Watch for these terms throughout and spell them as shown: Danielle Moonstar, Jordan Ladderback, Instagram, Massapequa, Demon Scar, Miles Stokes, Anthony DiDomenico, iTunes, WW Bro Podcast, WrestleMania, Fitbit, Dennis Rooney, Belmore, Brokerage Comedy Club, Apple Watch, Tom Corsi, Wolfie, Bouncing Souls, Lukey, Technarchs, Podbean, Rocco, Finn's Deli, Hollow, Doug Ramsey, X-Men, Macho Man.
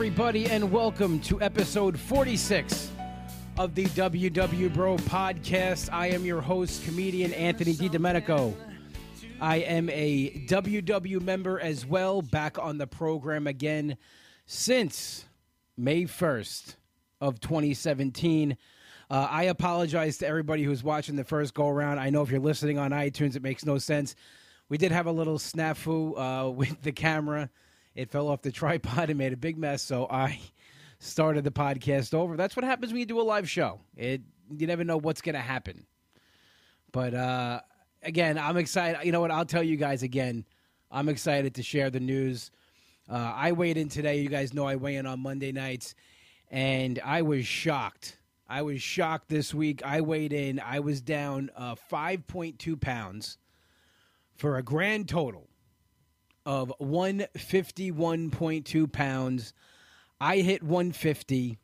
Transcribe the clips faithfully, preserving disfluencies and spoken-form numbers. everybody, and welcome to episode forty-six of the W W Bro Podcast. I am your host, comedian Anthony DiDomenico. I am a W W member as well, back on the program again since May first of twenty seventeen. Uh, I apologize to everybody who's watching the first go-around. I know if you're listening on iTunes, it makes no sense. We did have a little snafu uh, with the camera. It fell off the tripod and made a big mess, so I started the podcast over. That's what happens when you do a live show. It you never know what's going to happen. But, uh, again, I'm excited. You know what? I'll tell you guys again. I'm excited to share the news. Uh, I weighed in today. You guys know I weigh in on Monday nights, and I was shocked. I was shocked this week. I weighed in. I was down uh, five point two pounds for a grand total of one fifty-one point two pounds. I hit one fifty.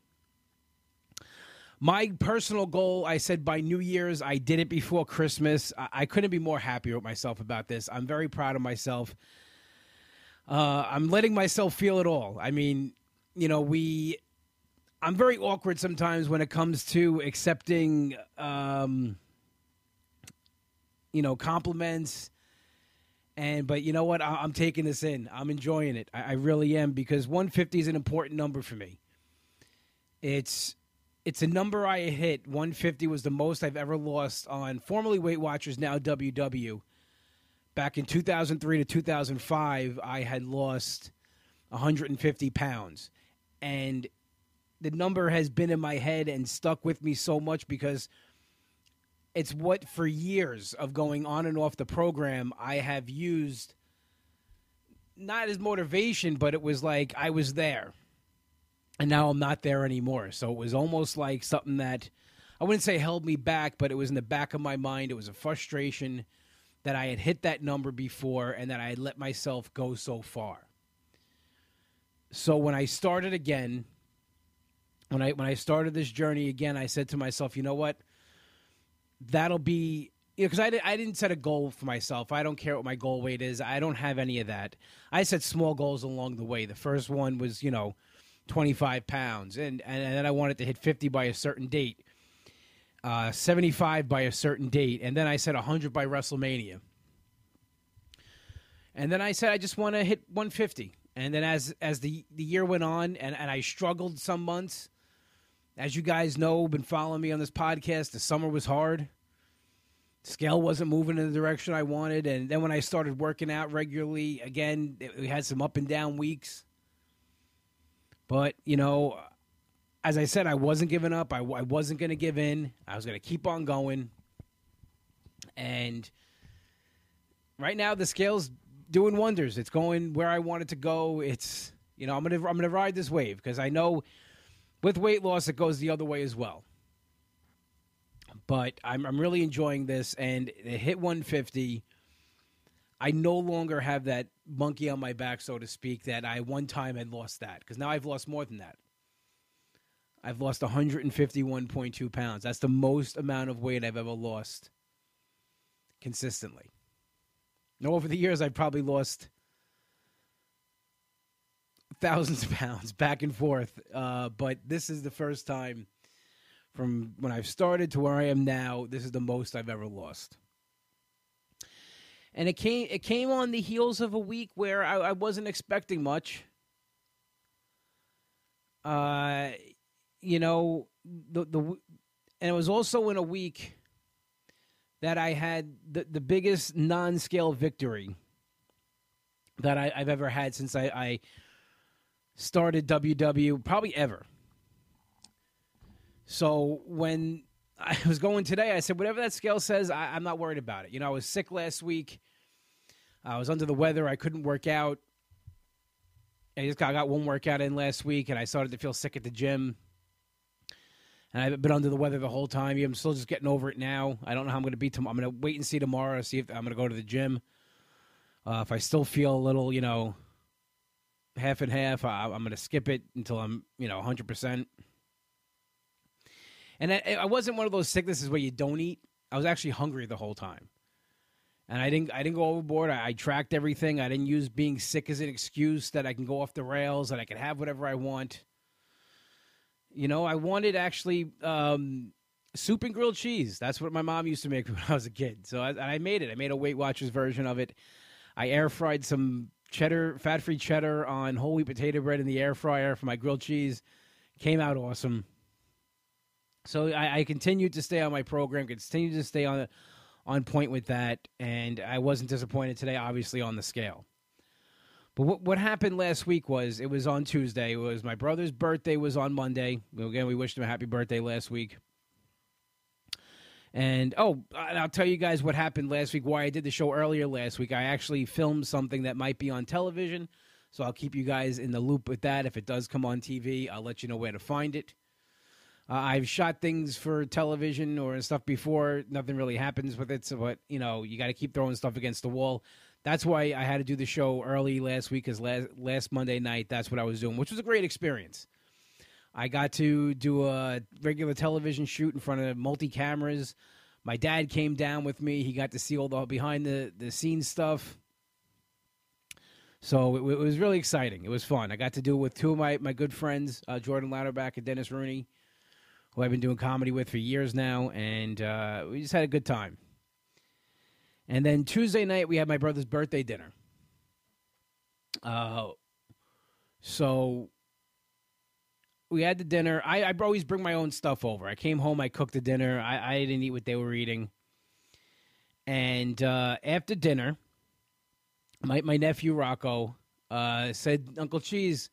My personal goal, I said by New Year's, I did it before Christmas. I, I couldn't be more happier with myself about this. I'm very proud of myself. Uh, I'm letting myself feel it all. I mean, you know, we... I'm very awkward sometimes when it comes to accepting, um, you know, compliments. And but you know what? I, I'm taking this in. I'm enjoying it. I, I really am, because one fifty is an important number for me. It's it's a number I hit. one fifty was the most I've ever lost on formerly Weight Watchers, now W W. Back in two thousand three to two thousand five, I had lost one hundred fifty pounds, and the number has been in my head and stuck with me so much because it's what, for years of going on and off the program, I have used not as motivation, but it was like I was there, and now I'm not there anymore. So it was almost like something that I wouldn't say held me back, but it was in the back of my mind. It was a frustration that I had hit that number before and that I had let myself go so far. So when I started again... When I when I started this journey again, I said to myself, you know what? That'll be, you know, because I, did, I didn't set a goal for myself. I don't care what my goal weight is. I don't have any of that. I set small goals along the way. The first one was, you know, twenty-five pounds. And, and, and then I wanted to hit fifty by a certain date, uh, seventy-five by a certain date. And then I said one hundred by WrestleMania. And then I said, I just want to hit one fifty. And then as, as the, the year went on, and, and I struggled some months. As you guys know, been following me on this podcast, the summer was hard. Scale wasn't moving in the direction I wanted. And then when I started working out regularly, again, it, we had some up and down weeks. But, you know, as I said, I wasn't giving up. I, I wasn't going to give in. I was going to keep on going. And right now, the scale's doing wonders. It's going where I want it to go. It's, you know, I'm going to I'm going to ride this wave, because I know... with weight loss, it goes the other way as well. But I'm, I'm really enjoying this, and it hit one fifty. I no longer have that monkey on my back, so to speak, that I one time had lost that, because now I've lost more than that. I've lost one fifty-one point two pounds. That's the most amount of weight I've ever lost consistently. Now, over the years, I've probably lost thousands of pounds back and forth, uh, but this is the first time from when I've started to where I am now, this is the most I've ever lost. And it came it came on the heels of a week where I, I wasn't expecting much. Uh, you know, the the and it was also in a week that I had the, the biggest non-scale victory that I, I've ever had since I... I started W W, probably ever. So when I was going today, I said, whatever that scale says, I, I'm not worried about it. You know, I was sick last week. I was under the weather. I couldn't work out. I just got, I got one workout in last week, and I started to feel sick at the gym. And I've been under the weather the whole time. I'm still just getting over it now. I don't know how I'm going to be tomorrow. I'm going to wait and see tomorrow, see if I'm going to go to the gym. Uh, if I still feel a little, you know, half and half, I, I'm going to skip it until I'm, you know, one hundred percent. And I, I wasn't one of those sicknesses where you don't eat. I was actually hungry the whole time. And I didn't I didn't go overboard. I, I tracked everything. I didn't use being sick as an excuse that I can go off the rails and I can have whatever I want. You know, I wanted actually um, soup and grilled cheese. That's what my mom used to make when I was a kid. So I, I made it. I made a Weight Watchers version of it. I air fried some cheddar, fat-free cheddar on whole wheat potato bread in the air fryer for my grilled cheese. Came out awesome. So I, I continued to stay on my program, continued to stay on, on point with that, and I wasn't disappointed today, obviously, on the scale. But what what happened last week was, it was on Tuesday. It was my brother's birthday was on Monday. Again, we wished him a happy birthday last week. And, oh, and I'll tell you guys what happened last week, why I did the show earlier last week. I actually filmed something that might be on television, so I'll keep you guys in the loop with that. If it does come on T V, I'll let you know where to find it. Uh, I've shot things for television or stuff before. Nothing really happens with it, so but, you know, you got to keep throwing stuff against the wall. That's why I had to do the show early last week, because last, last Monday night, that's what I was doing, which was a great experience. I got to do a regular television shoot in front of multi-cameras. My dad came down with me. He got to see all the behind-the-scenes stuff. So it, it was really exciting. It was fun. I got to do it with two of my, my good friends, uh, Jordan Ladderback and Dennis Rooney, who I've been doing comedy with for years now, and uh, we just had a good time. And then Tuesday night, we had my brother's birthday dinner. Uh, so we had the dinner. I, I always bring my own stuff over. I came home, I cooked the dinner. I, I didn't eat what they were eating. And uh, after dinner, my, my nephew, Rocco, uh, said, Uncle Cheese,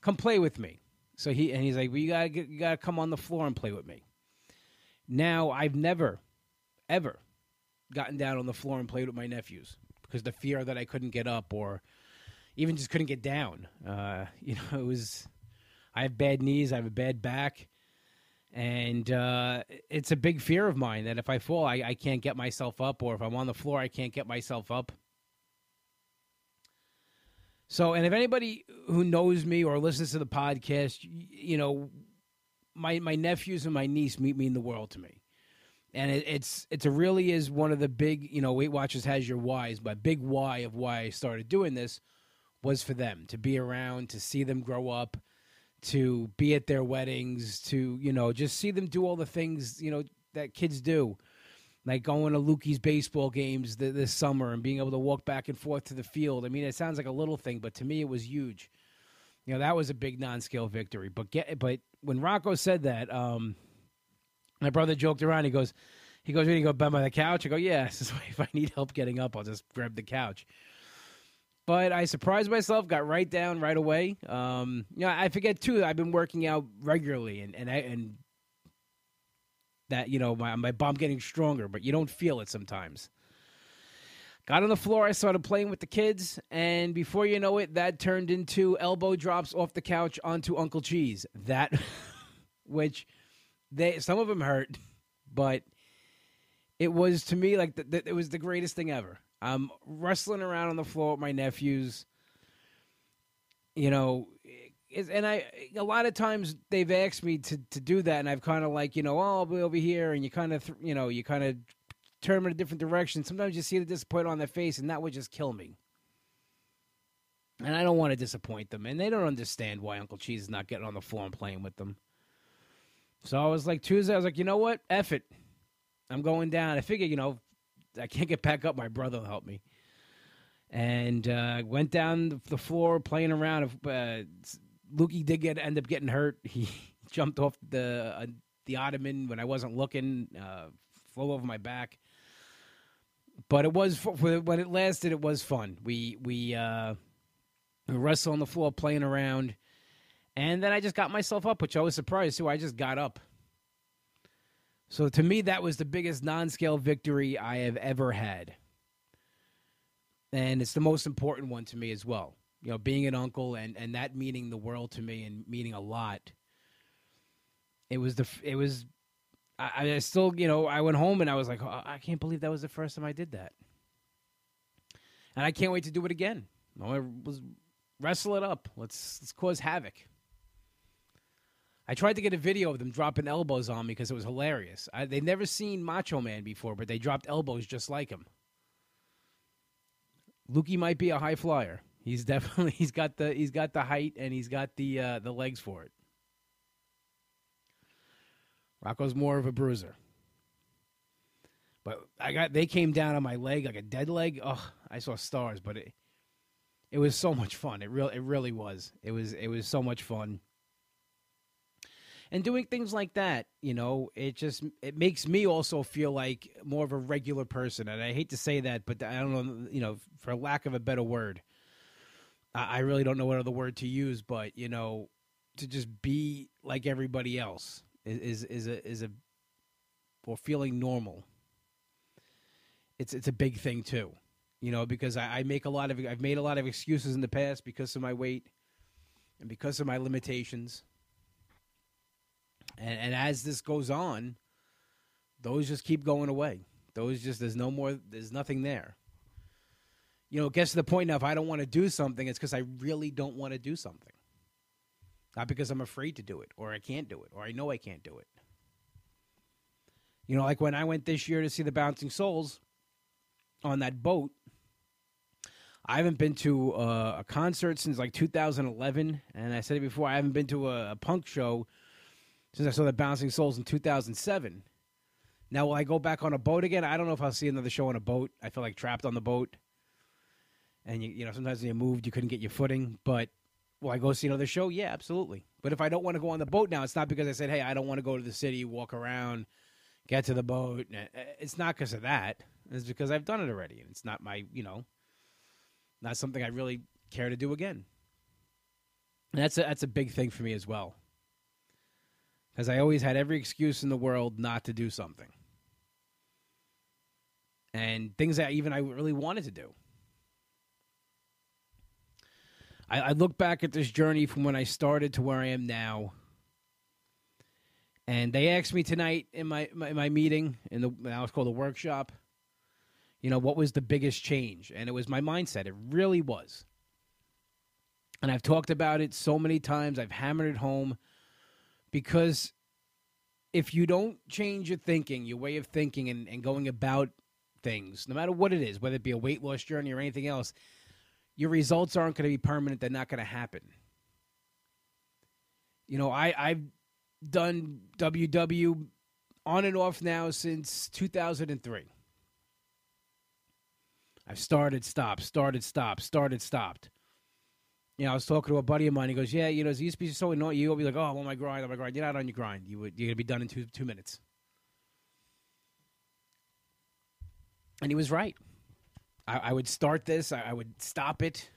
come play with me. So he and he's like, well, you gotta get, you gotta come on the floor and play with me. Now I've never, ever, gotten down on the floor and played with my nephews because the fear that I couldn't get up or even just couldn't get down. Uh, you know, it was. I have bad knees, I have a bad back, and uh, it's a big fear of mine that if I fall, I, I can't get myself up, or if I'm on the floor, I can't get myself up. So, and if anybody who knows me or listens to the podcast, you know, my my nephews and my niece meet me in the world to me. And it, it's it's a really is one of the big, you know, Weight Watchers has your whys, but big why of why I started doing this was for them, to be around, to see them grow up, to be at their weddings, to, you know, just see them do all the things, you know, that kids do. Like going to Lukey's baseball games th- this summer and being able to walk back and forth to the field. I mean, it sounds like a little thing, but to me it was huge. You know, that was a big non-scale victory. But get, but when Rocco said that, um, my brother joked around. He goes, he goes, you go bend by the couch? I go, yeah. So if I need help getting up, I'll just grab the couch. But I surprised myself, got right down right away. Um, you know, I forget too. I've been working out regularly, and and I and. That, you know, my, my bum getting stronger, but you don't feel it sometimes. Got on the floor, I started playing with the kids, and before you know it, that turned into elbow drops off the couch onto Uncle Cheese. That, which, they some of them hurt, but it was, to me, like, the, the, it was the greatest thing ever. I'm wrestling around on the floor with my nephews, you know, and I, a lot of times they've asked me to, to do that, and I've kind of like, you know, oh, I'll be over here, and you kind of, th- you know, you kind of turn them in a different direction. Sometimes you see the disappointment on their face, and that would just kill me. And I don't want to disappoint them, and they don't understand why Uncle Cheese is not getting on the floor and playing with them. So I was like, Tuesday, I was like, you know what? F it. I'm going down. I figure, you know, I can't get back up. My brother will help me. And uh, went down the floor playing around. Uh, Lukey did get end up getting hurt. He jumped off the uh, the ottoman when I wasn't looking, uh, flew over my back. But it was when it lasted, it was fun. We we uh, we wrestled on the floor playing around, and then I just got myself up, which I was surprised too. I just got up. So to me, that was the biggest non-scale victory I have ever had, and it's the most important one to me as well. You know, being an uncle and, and that meaning the world to me and meaning a lot. It was the, it was, I, I still, you know, I went home and I was like, oh, I can't believe that was the first time I did that. And I can't wait to do it again. I want to wrestle it up. Let's, let's cause havoc. I tried to get a video of them dropping elbows on me because it was hilarious. I, they'd never seen Macho Man before, but they dropped elbows just like him. Lukey might be a high flyer. He's definitely he's got the he's got the height and he's got the uh, the legs for it. Rocco's more of a bruiser. But I got they came down on my leg like a dead leg. Oh, I saw stars, but it it was so much fun. It real it really was. It was it was so much fun. And doing things like that, you know, it just it makes me also feel like more of a regular person. And I hate to say that, but I don't know, you know, for lack of a better word. I really don't know what other word to use, but, you know, to just be like everybody else is, is, is a, is a, or feeling normal. It's, it's a big thing too, you know, because I, I make a lot of, I've made a lot of excuses in the past because of my weight and because of my limitations. And, and as this goes on, those just keep going away. Those just, there's no more, there's nothing there. You know, it gets to the point now, if I don't want to do something, it's because I really don't want to do something. Not because I'm afraid to do it, or I can't do it, or I know I can't do it. You know, like when I went this year to see the Bouncing Souls on that boat, I haven't been to uh, a concert since like two thousand eleven, and I said it before, I haven't been to a, a punk show since I saw the Bouncing Souls in two thousand seven. Now, will I go back on a boat again? I don't know if I'll see another show on a boat. I feel like trapped on the boat. And, you, you know, sometimes when you moved, you couldn't get your footing. But will I go see another show? Yeah, absolutely. But if I don't want to go on the boat now, it's not because I said, hey, I don't want to go to the city, walk around, get to the boat. It's not because of that. It's because I've done it already. And it's not my, you know, not something I really care to do again. And that's a, that's a big thing for me as well. Because I always had every excuse in the world not to do something. And things that even I really wanted to do. I look back at this journey from when I started to where I am now, and they asked me tonight in my my, my meeting, in the now it's called a workshop, you know, what was the biggest change? And it was my mindset. It really was. And I've talked about it so many times. I've hammered it home because if you don't change your thinking, your way of thinking and, and going about things, no matter what it is, whether it be a weight loss journey or anything else, your results aren't going to be permanent. They're not going to happen. You know, I, I've done W W on and off now since two thousand three. I've started, stopped, started, stopped, started, stopped. You know, I was talking to a buddy of mine. He goes, yeah, you know, it used to be so annoying. You'll be like, oh, I'm on my grind, I'm on my grind. You're not on your grind. You would, you're going to be done in two, two minutes. And he was right. I would start this. I would stop it.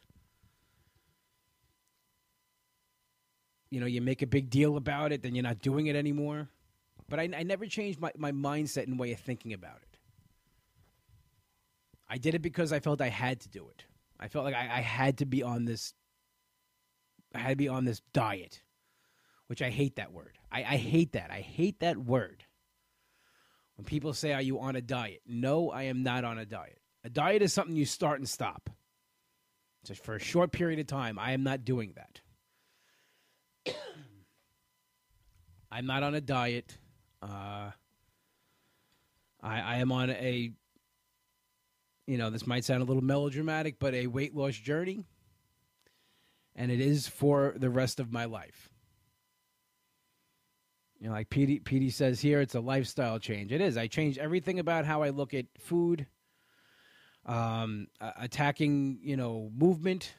You know, you make a big deal about it, then you're not doing it anymore. But I, I never changed my, my mindset and way of thinking about it. I did it because I felt I had to do it. I felt like I, I had to be on this. I had to be on this diet, which I hate that word. I, I hate that. I hate that word. When people say, are you on a diet? No, I am not on a diet. A diet is something you start and stop. So for a short period of time, I am not doing that. I'm not on a diet. Uh, I, I am on a, you know, this might sound a little melodramatic, but a weight loss journey. And it is for the rest of my life. You know, like P D, P D says here, it's a lifestyle change. It is. I changed everything about how I look at food. Um, attacking, you know, movement.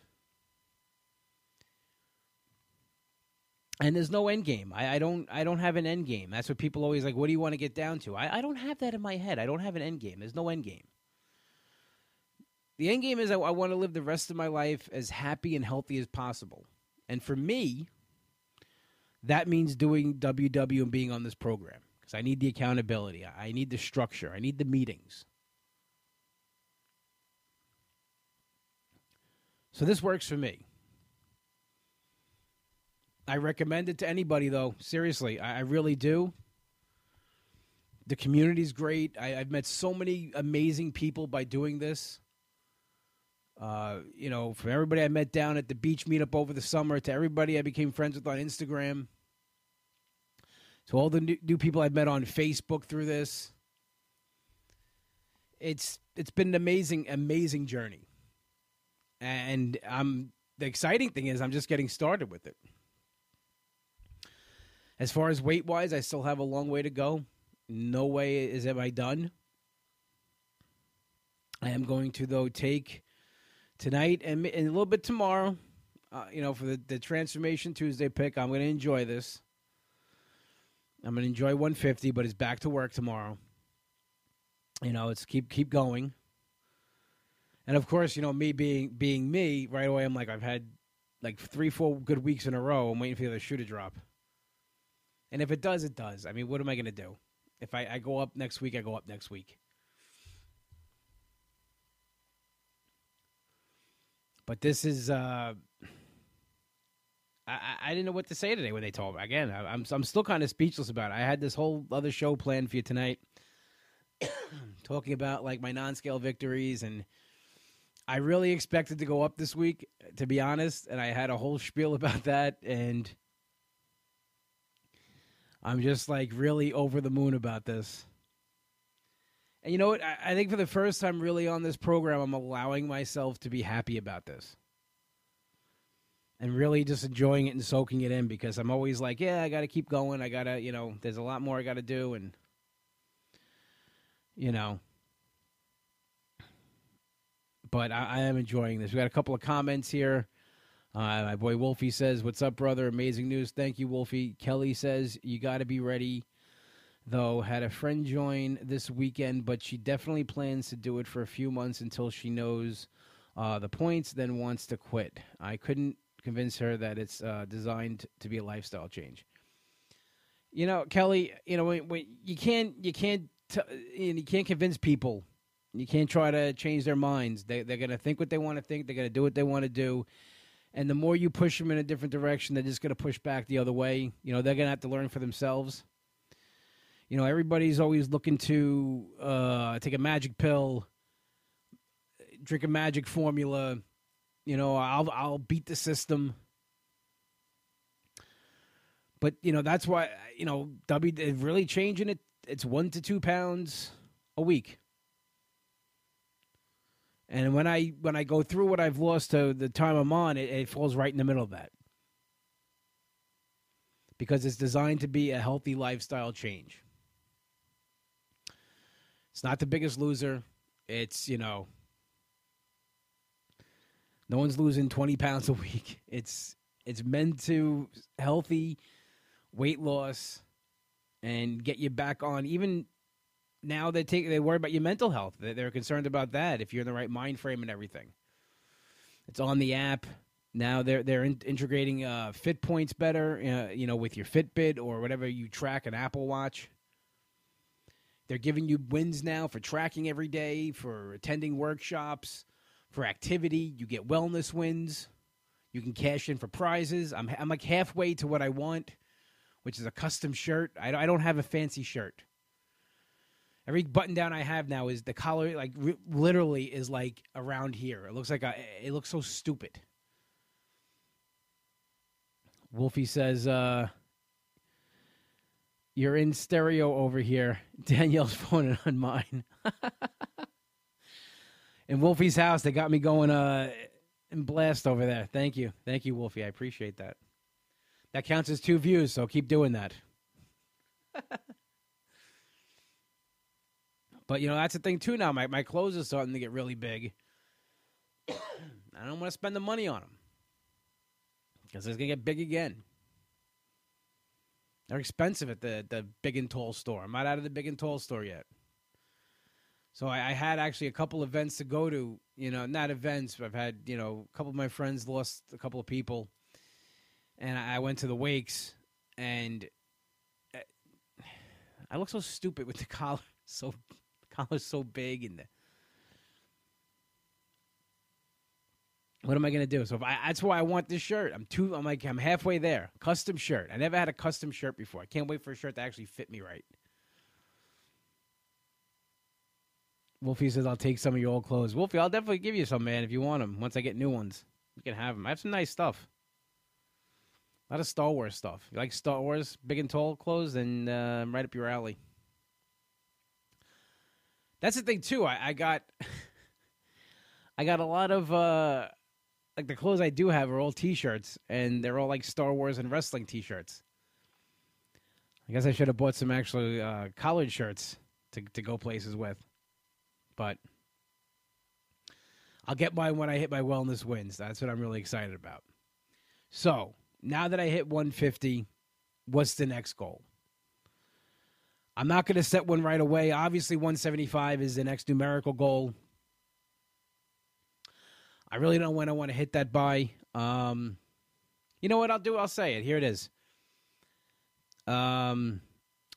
And there's no end game. I, I don't I don't have an end game. That's what people always like, what do you want to get down to? I, I don't have that in my head. I don't have an end game. There's no end game. The end game is I, I want to live the rest of my life as happy and healthy as possible. And for me, that means doing W W and being on this program. Because I need the accountability. I need the structure. I need the meetings. So this works for me. I recommend it to anybody, though. Seriously, I, I really do. The community's great. I, I've met so many amazing people by doing this. Uh, you know, from everybody I met down at the beach meetup over the summer to everybody I became friends with on Instagram, to all the new, new people I've met on Facebook through this. It's it's been an amazing, amazing journey. And I'm the exciting thing is I'm just getting started with it. As far as weight-wise, I still have a long way to go. No way is am I done. I am going to, though, take tonight and, and a little bit tomorrow, uh, you know, for the, the Transformation Tuesday pick. I'm going to enjoy this. I'm going to enjoy one fifty, but it's back to work tomorrow. You know, it's keep keep going. And, of course, you know, me being being me, right away I'm like, I've had like three, four good weeks in a row. I'm waiting for the other shoe to drop. And if it does, it does. I mean, what am I going to do? If I, I go up next week, I go up next week. But this is, uh, I, I didn't know what to say today when they told me. Again, I, I'm I'm still kind of speechless about it. I had this whole other show planned for you tonight, talking about like my non-scale victories, and I really expected to go up this week, to be honest, and I had a whole spiel about that, and I'm just like really over the moon about this. And you know what? I, I think for the first time really on this program, I'm allowing myself to be happy about this. And really just enjoying it and soaking it in, because I'm always like, yeah, I got to keep going. I got to, you know, there's a lot more I got to do. And, you know. But I, I am enjoying this. We got a couple of comments here. Uh, my boy Wolfie says, what's up, brother? Amazing news. Thank you, Wolfie. Kelly says, you got to be ready. Though, had a friend join this weekend, but she definitely plans to do it for a few months until she knows uh, the points, then wants to quit. I couldn't convince her that it's uh, designed to be a lifestyle change. You know, Kelly, you know, when, when you can't, you can't, t- you can't convince people. You can't try to change their minds. They, they're going to think what they want to think. They're going to do what they want to do. And the more you push them in a different direction, they're just going to push back the other way. You know, they're going to have to learn for themselves. You know, everybody's always looking to uh, take a magic pill, drink a magic formula. You know, I'll I'll beat the system. But, you know, that's why, you know, W really changing it. It's one to two pounds a week. And when I when I go through what I've lost to the time I'm on, it, it falls right in the middle of that. Because it's designed to be a healthy lifestyle change. It's not The Biggest Loser. It's, you know, no one's losing twenty pounds a week. It's it's meant to healthy weight loss and get you back on. Even now they take they worry about your mental health. They're concerned about that if you're in the right mind frame and everything. It's on the app. Now they're they're in, integrating uh, fit points better, uh, you know, with your Fitbit or whatever you track, an Apple Watch. They're giving you wins now for tracking every day, for attending workshops, for activity. You get wellness wins. You can cash in for prizes. I'm I'm like halfway to what I want, which is a custom shirt. I don't, I don't have a fancy shirt. Every button down I have now is the collar, like re- literally is like around here. It looks like a, it looks so stupid. Wolfie says, uh, you're in stereo over here. Danielle's phoning on mine. In Wolfie's house, they got me going uh, in blast over there. Thank you. Thank you, Wolfie. I appreciate that. That counts as two views, so keep doing that. But, you know, that's the thing, too, now. My, my clothes are starting to get really big. I don't want to spend the money on them. Because it's going to get big again. They're expensive at the, the big and tall store. I'm not out of the big and tall store yet. So I, I had actually a couple events to go to. You know, not events, but I've had, you know, a couple of my friends lost a couple of people. And I went to the wakes. And I look so stupid with the collar. So, the collar's so big and the... What am I gonna do? So if I, that's why I want this shirt. I'm too. I'm like I'm halfway there. Custom shirt. I never had a custom shirt before. I can't wait for a shirt to actually fit me right. Wolfie says I'll take some of your old clothes. Wolfie, I'll definitely give you some, man, if you want them. Once I get new ones, you can have them. I have some nice stuff. A lot of Star Wars stuff. You like Star Wars, big and tall clothes, then uh, I'm right up your alley. That's the thing too. I, I got, I got a lot of. Uh, like the clothes I do have are all T-shirts, and they're all like Star Wars and wrestling T-shirts. I guess I should have bought some actual uh, collared shirts to to go places with, but I'll get mine when I hit my wellness wins. That's what I'm really excited about. So now that I hit one fifty, what's the next goal? I'm not going to set one right away. Obviously, one seventy-five is the next numerical goal. I really don't know when I want to hit that by. Um, you know what I'll do? I'll say it. Here it is. Um,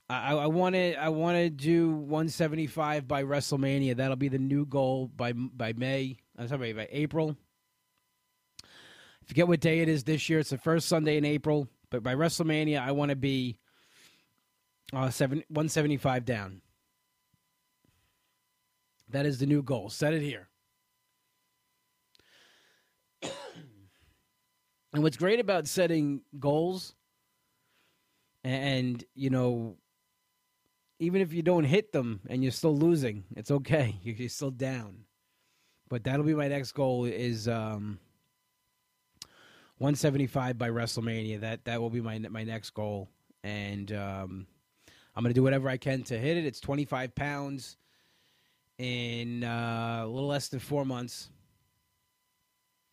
I, I want to I want to do one seventy-five by WrestleMania. That'll be the new goal by by May. I'm sorry, by April. I forget what day it is this year. It's the first Sunday in April. But by WrestleMania, I want to be uh, seven, one seventy-five down. That is the new goal. Set it here. And what's great about setting goals, and, you know, even if you don't hit them and you're still losing, it's okay. You're still down. But that'll be my next goal is um, one seventy-five by WrestleMania. That that will be my my next goal. And um, I'm going to do whatever I can to hit it. It's twenty-five pounds in uh, a little less than four months.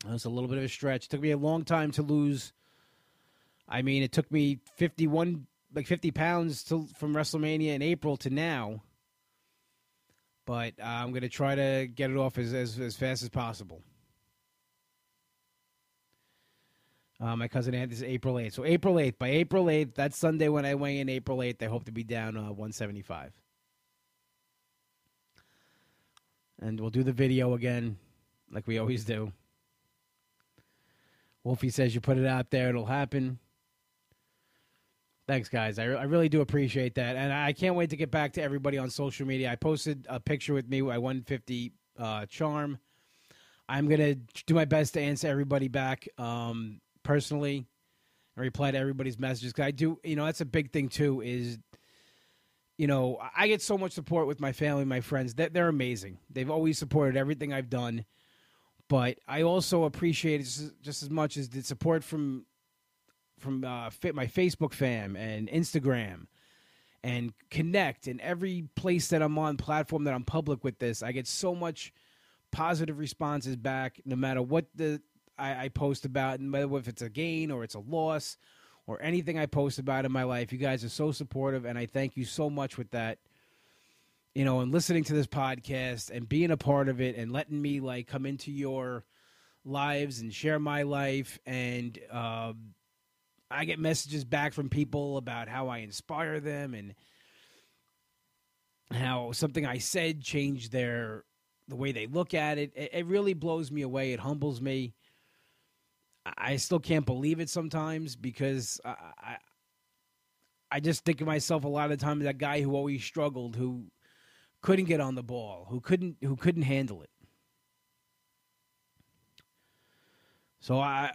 That's a little bit of a stretch. It took me a long time to lose. I mean, it took me fifty-one, like fifty pounds to, from WrestleMania in April to now. But uh, I'm going to try to get it off as, as, as fast as possible. Uh, my cousin had this April eighth. So April eighth. By April eighth, that Sunday when I weigh in April eighth, I hope to be down uh, one seventy-five. And we'll do the video again like we always do. Wolfie says you put it out there, it'll happen. Thanks, guys. I, re- I really do appreciate that. And I can't wait to get back to everybody on social media. I posted a picture with me, my one fifty uh, charm. I'm going to do my best to answer everybody back um, personally and reply to everybody's messages. Cause I do, you know, that's a big thing, too, is, you know, I get so much support with my family, my friends. They're, they're amazing. They've always supported everything I've done. But I also appreciate it just as much as the support from from uh, my Facebook fam and Instagram and Connect and every place that I'm on, platform that I'm public with this. I get so much positive responses back no matter what the I, I post about, and whether if it's a gain or it's a loss or anything I post about in my life. You guys are so supportive, and I thank you so much with that. You know, and listening to this podcast and being a part of it and letting me, like, come into your lives and share my life. And uh, I get messages back from people about how I inspire them and how something I said changed their the way they look at it. It, it really blows me away. It humbles me. I still can't believe it sometimes because I, I, I just think of myself a lot of the time as that guy who always struggled, who couldn't get on the ball, who couldn't who couldn't handle it. So I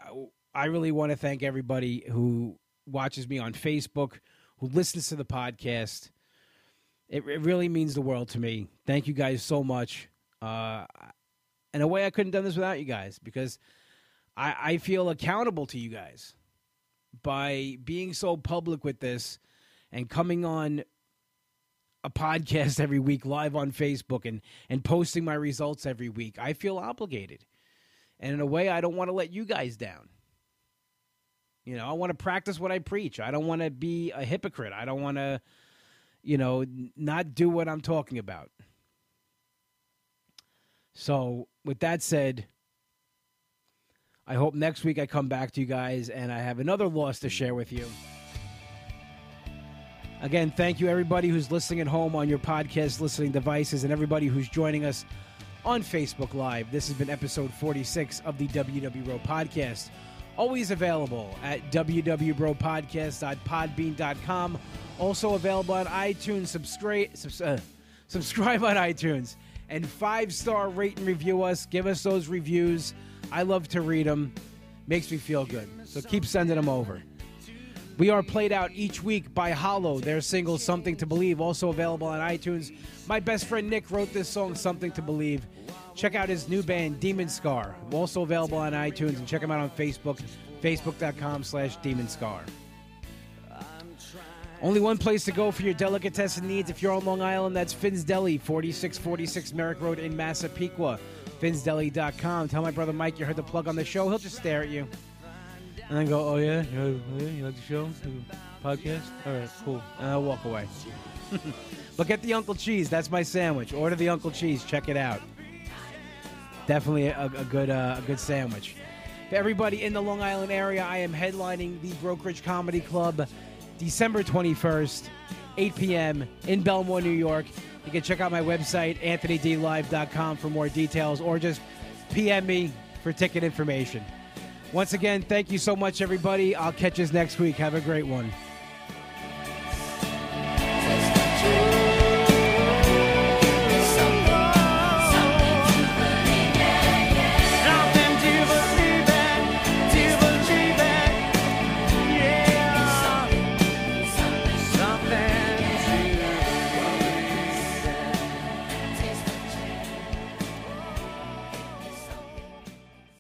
I really want to thank everybody who watches me on Facebook, who listens to the podcast. It, it really means the world to me. Thank you guys so much. Uh, in a way, I couldn't have done this without you guys, because I, I feel accountable to you guys by being so public with this and coming on a podcast every week live on Facebook and, and posting my results every week. I feel obligated. And in a way, I don't want to let you guys down. You know, I want to practice what I preach. I don't want to be a hypocrite. I don't want to, you know, not do what I'm talking about. So with that said, I hope next week I come back to you guys and I have another loss to share with you. Again, thank you, everybody who's listening at home on your podcast listening devices and everybody who's joining us on Facebook Live. This has been episode forty-six of the W W Bro Podcast. Always available at w w bro podcast dot podbean dot com. Also available on iTunes. Subscribe, subs- uh, subscribe on iTunes. And five-star rate and review us. Give us those reviews. I love to read them. Makes me feel good. So keep sending them over. We are played out each week by Hollow, their single Something to Believe, also available on iTunes. My best friend Nick wrote this song, Something to Believe. Check out his new band, Demon Scar. Also available on iTunes, and check him out on Facebook, facebook.com slash Demon Scar. Only one place to go for your delicatessen needs if you're on Long Island. That's Finn's Deli, forty-six forty-six Merrick Road in Massapequa. Finns Deli dot com. Tell my brother Mike you heard the plug on the show. He'll just stare at you. And then go, oh, yeah? You like the show? Podcast? All right, cool. And I'll walk away. Look at the Uncle Cheese. That's my sandwich. Order the Uncle Cheese. Check it out. Definitely a, a, good, uh, a good sandwich. For everybody in the Long Island area, I am headlining the Brokerage Comedy Club December twenty-first, eight p.m. in Belmore, New York. You can check out my website, anthony d live dot com, for more details, or just P M me for ticket information. Once again, thank you so much, everybody. I'll catch us next week. Have a great one.